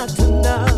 Tonight.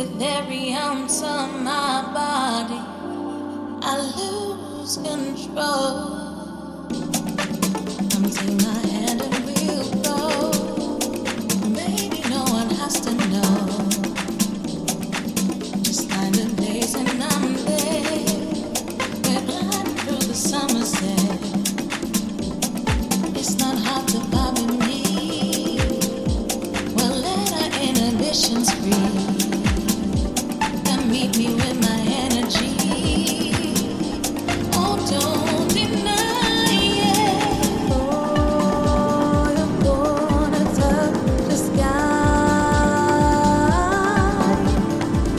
with every ounce of my body, I lose control. I'm saying I had a real blow. Maybe no one has to know. Just find a place and I'm there. We're gliding through the sunset. It's not hard to bother me. Well, let our inhibitions free. Meet me with my energy. Oh, don't deny it. Oh, you're gonna touch the sky.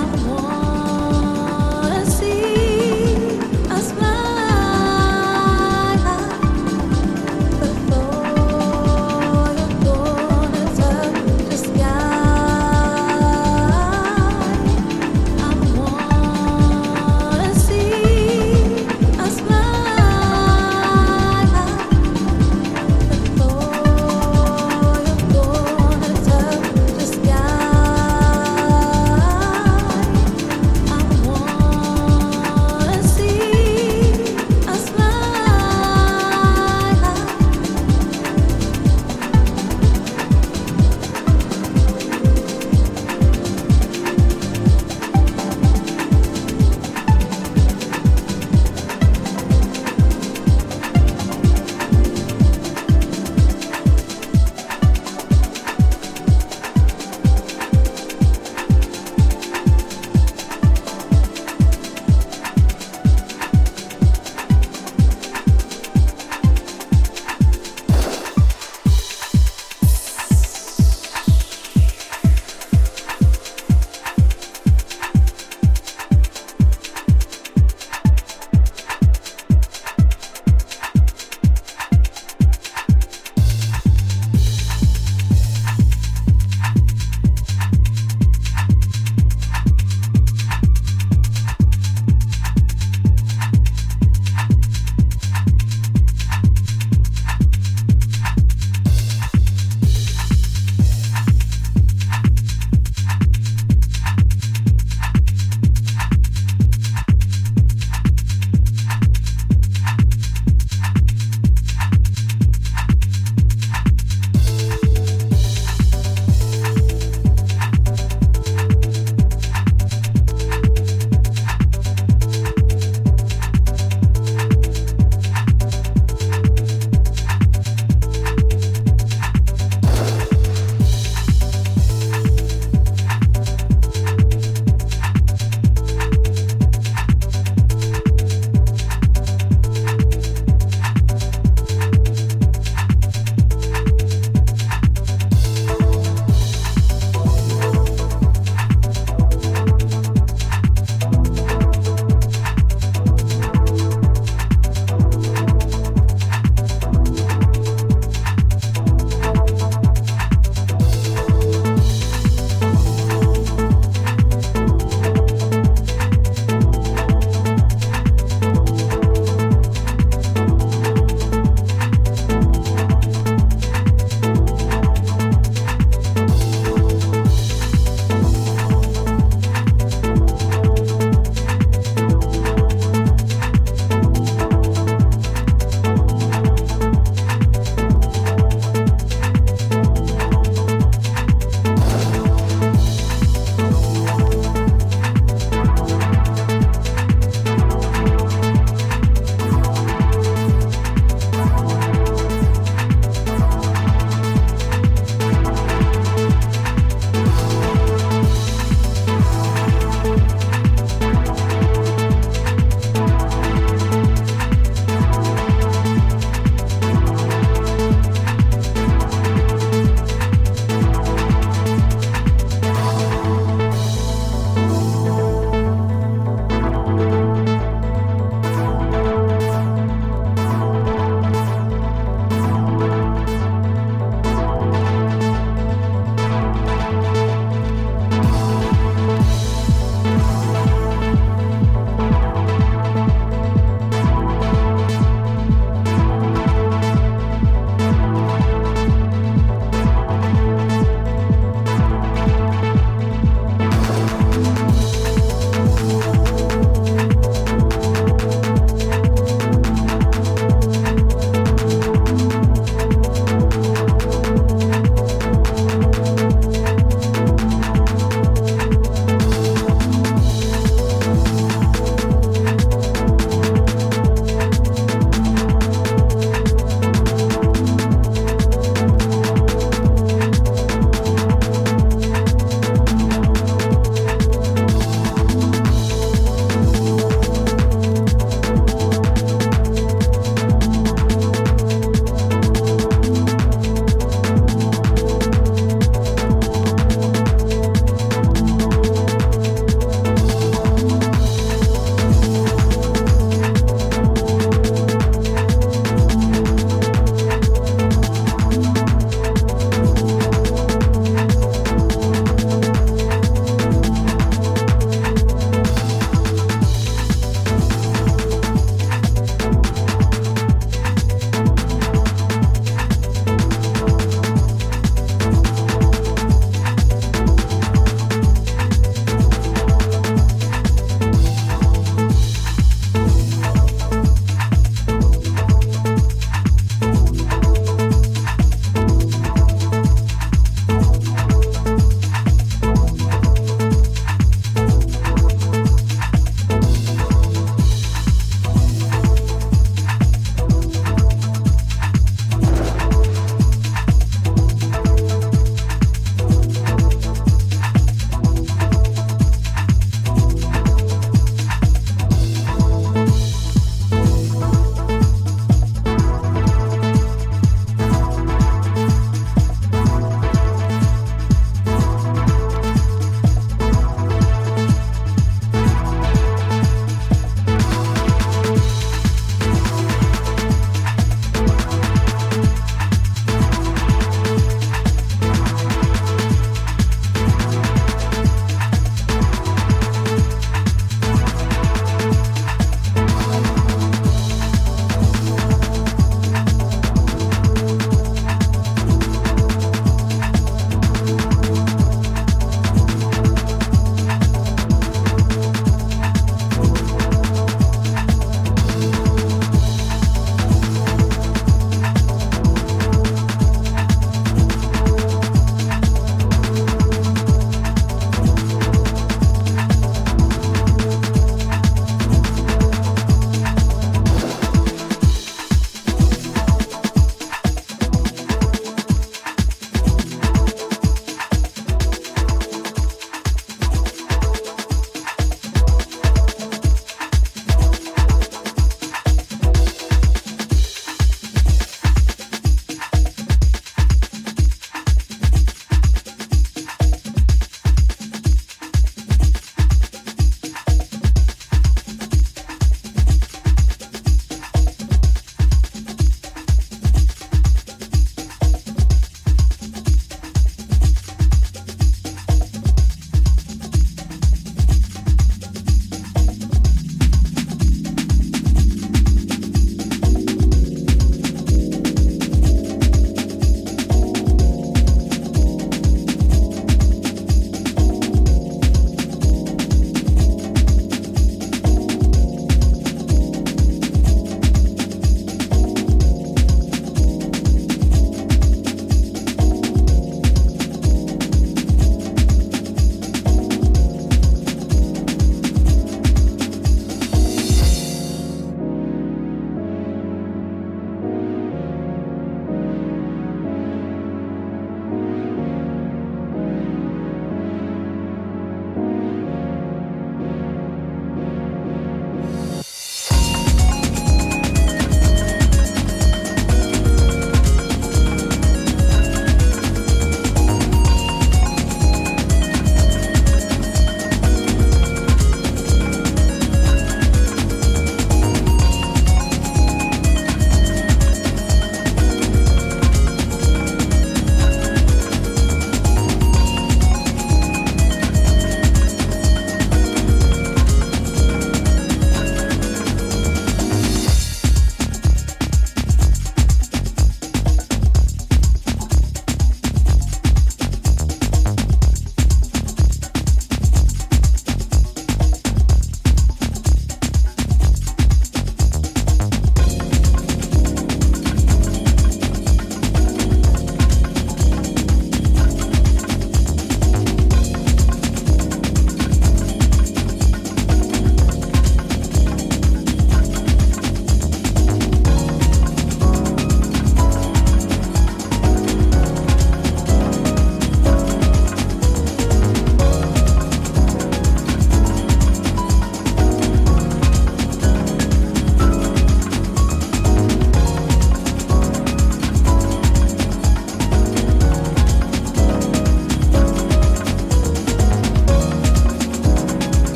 I wanna see a smile. Before you're gonna touch the sky. One.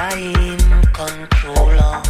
time controller.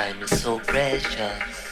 Time is so precious.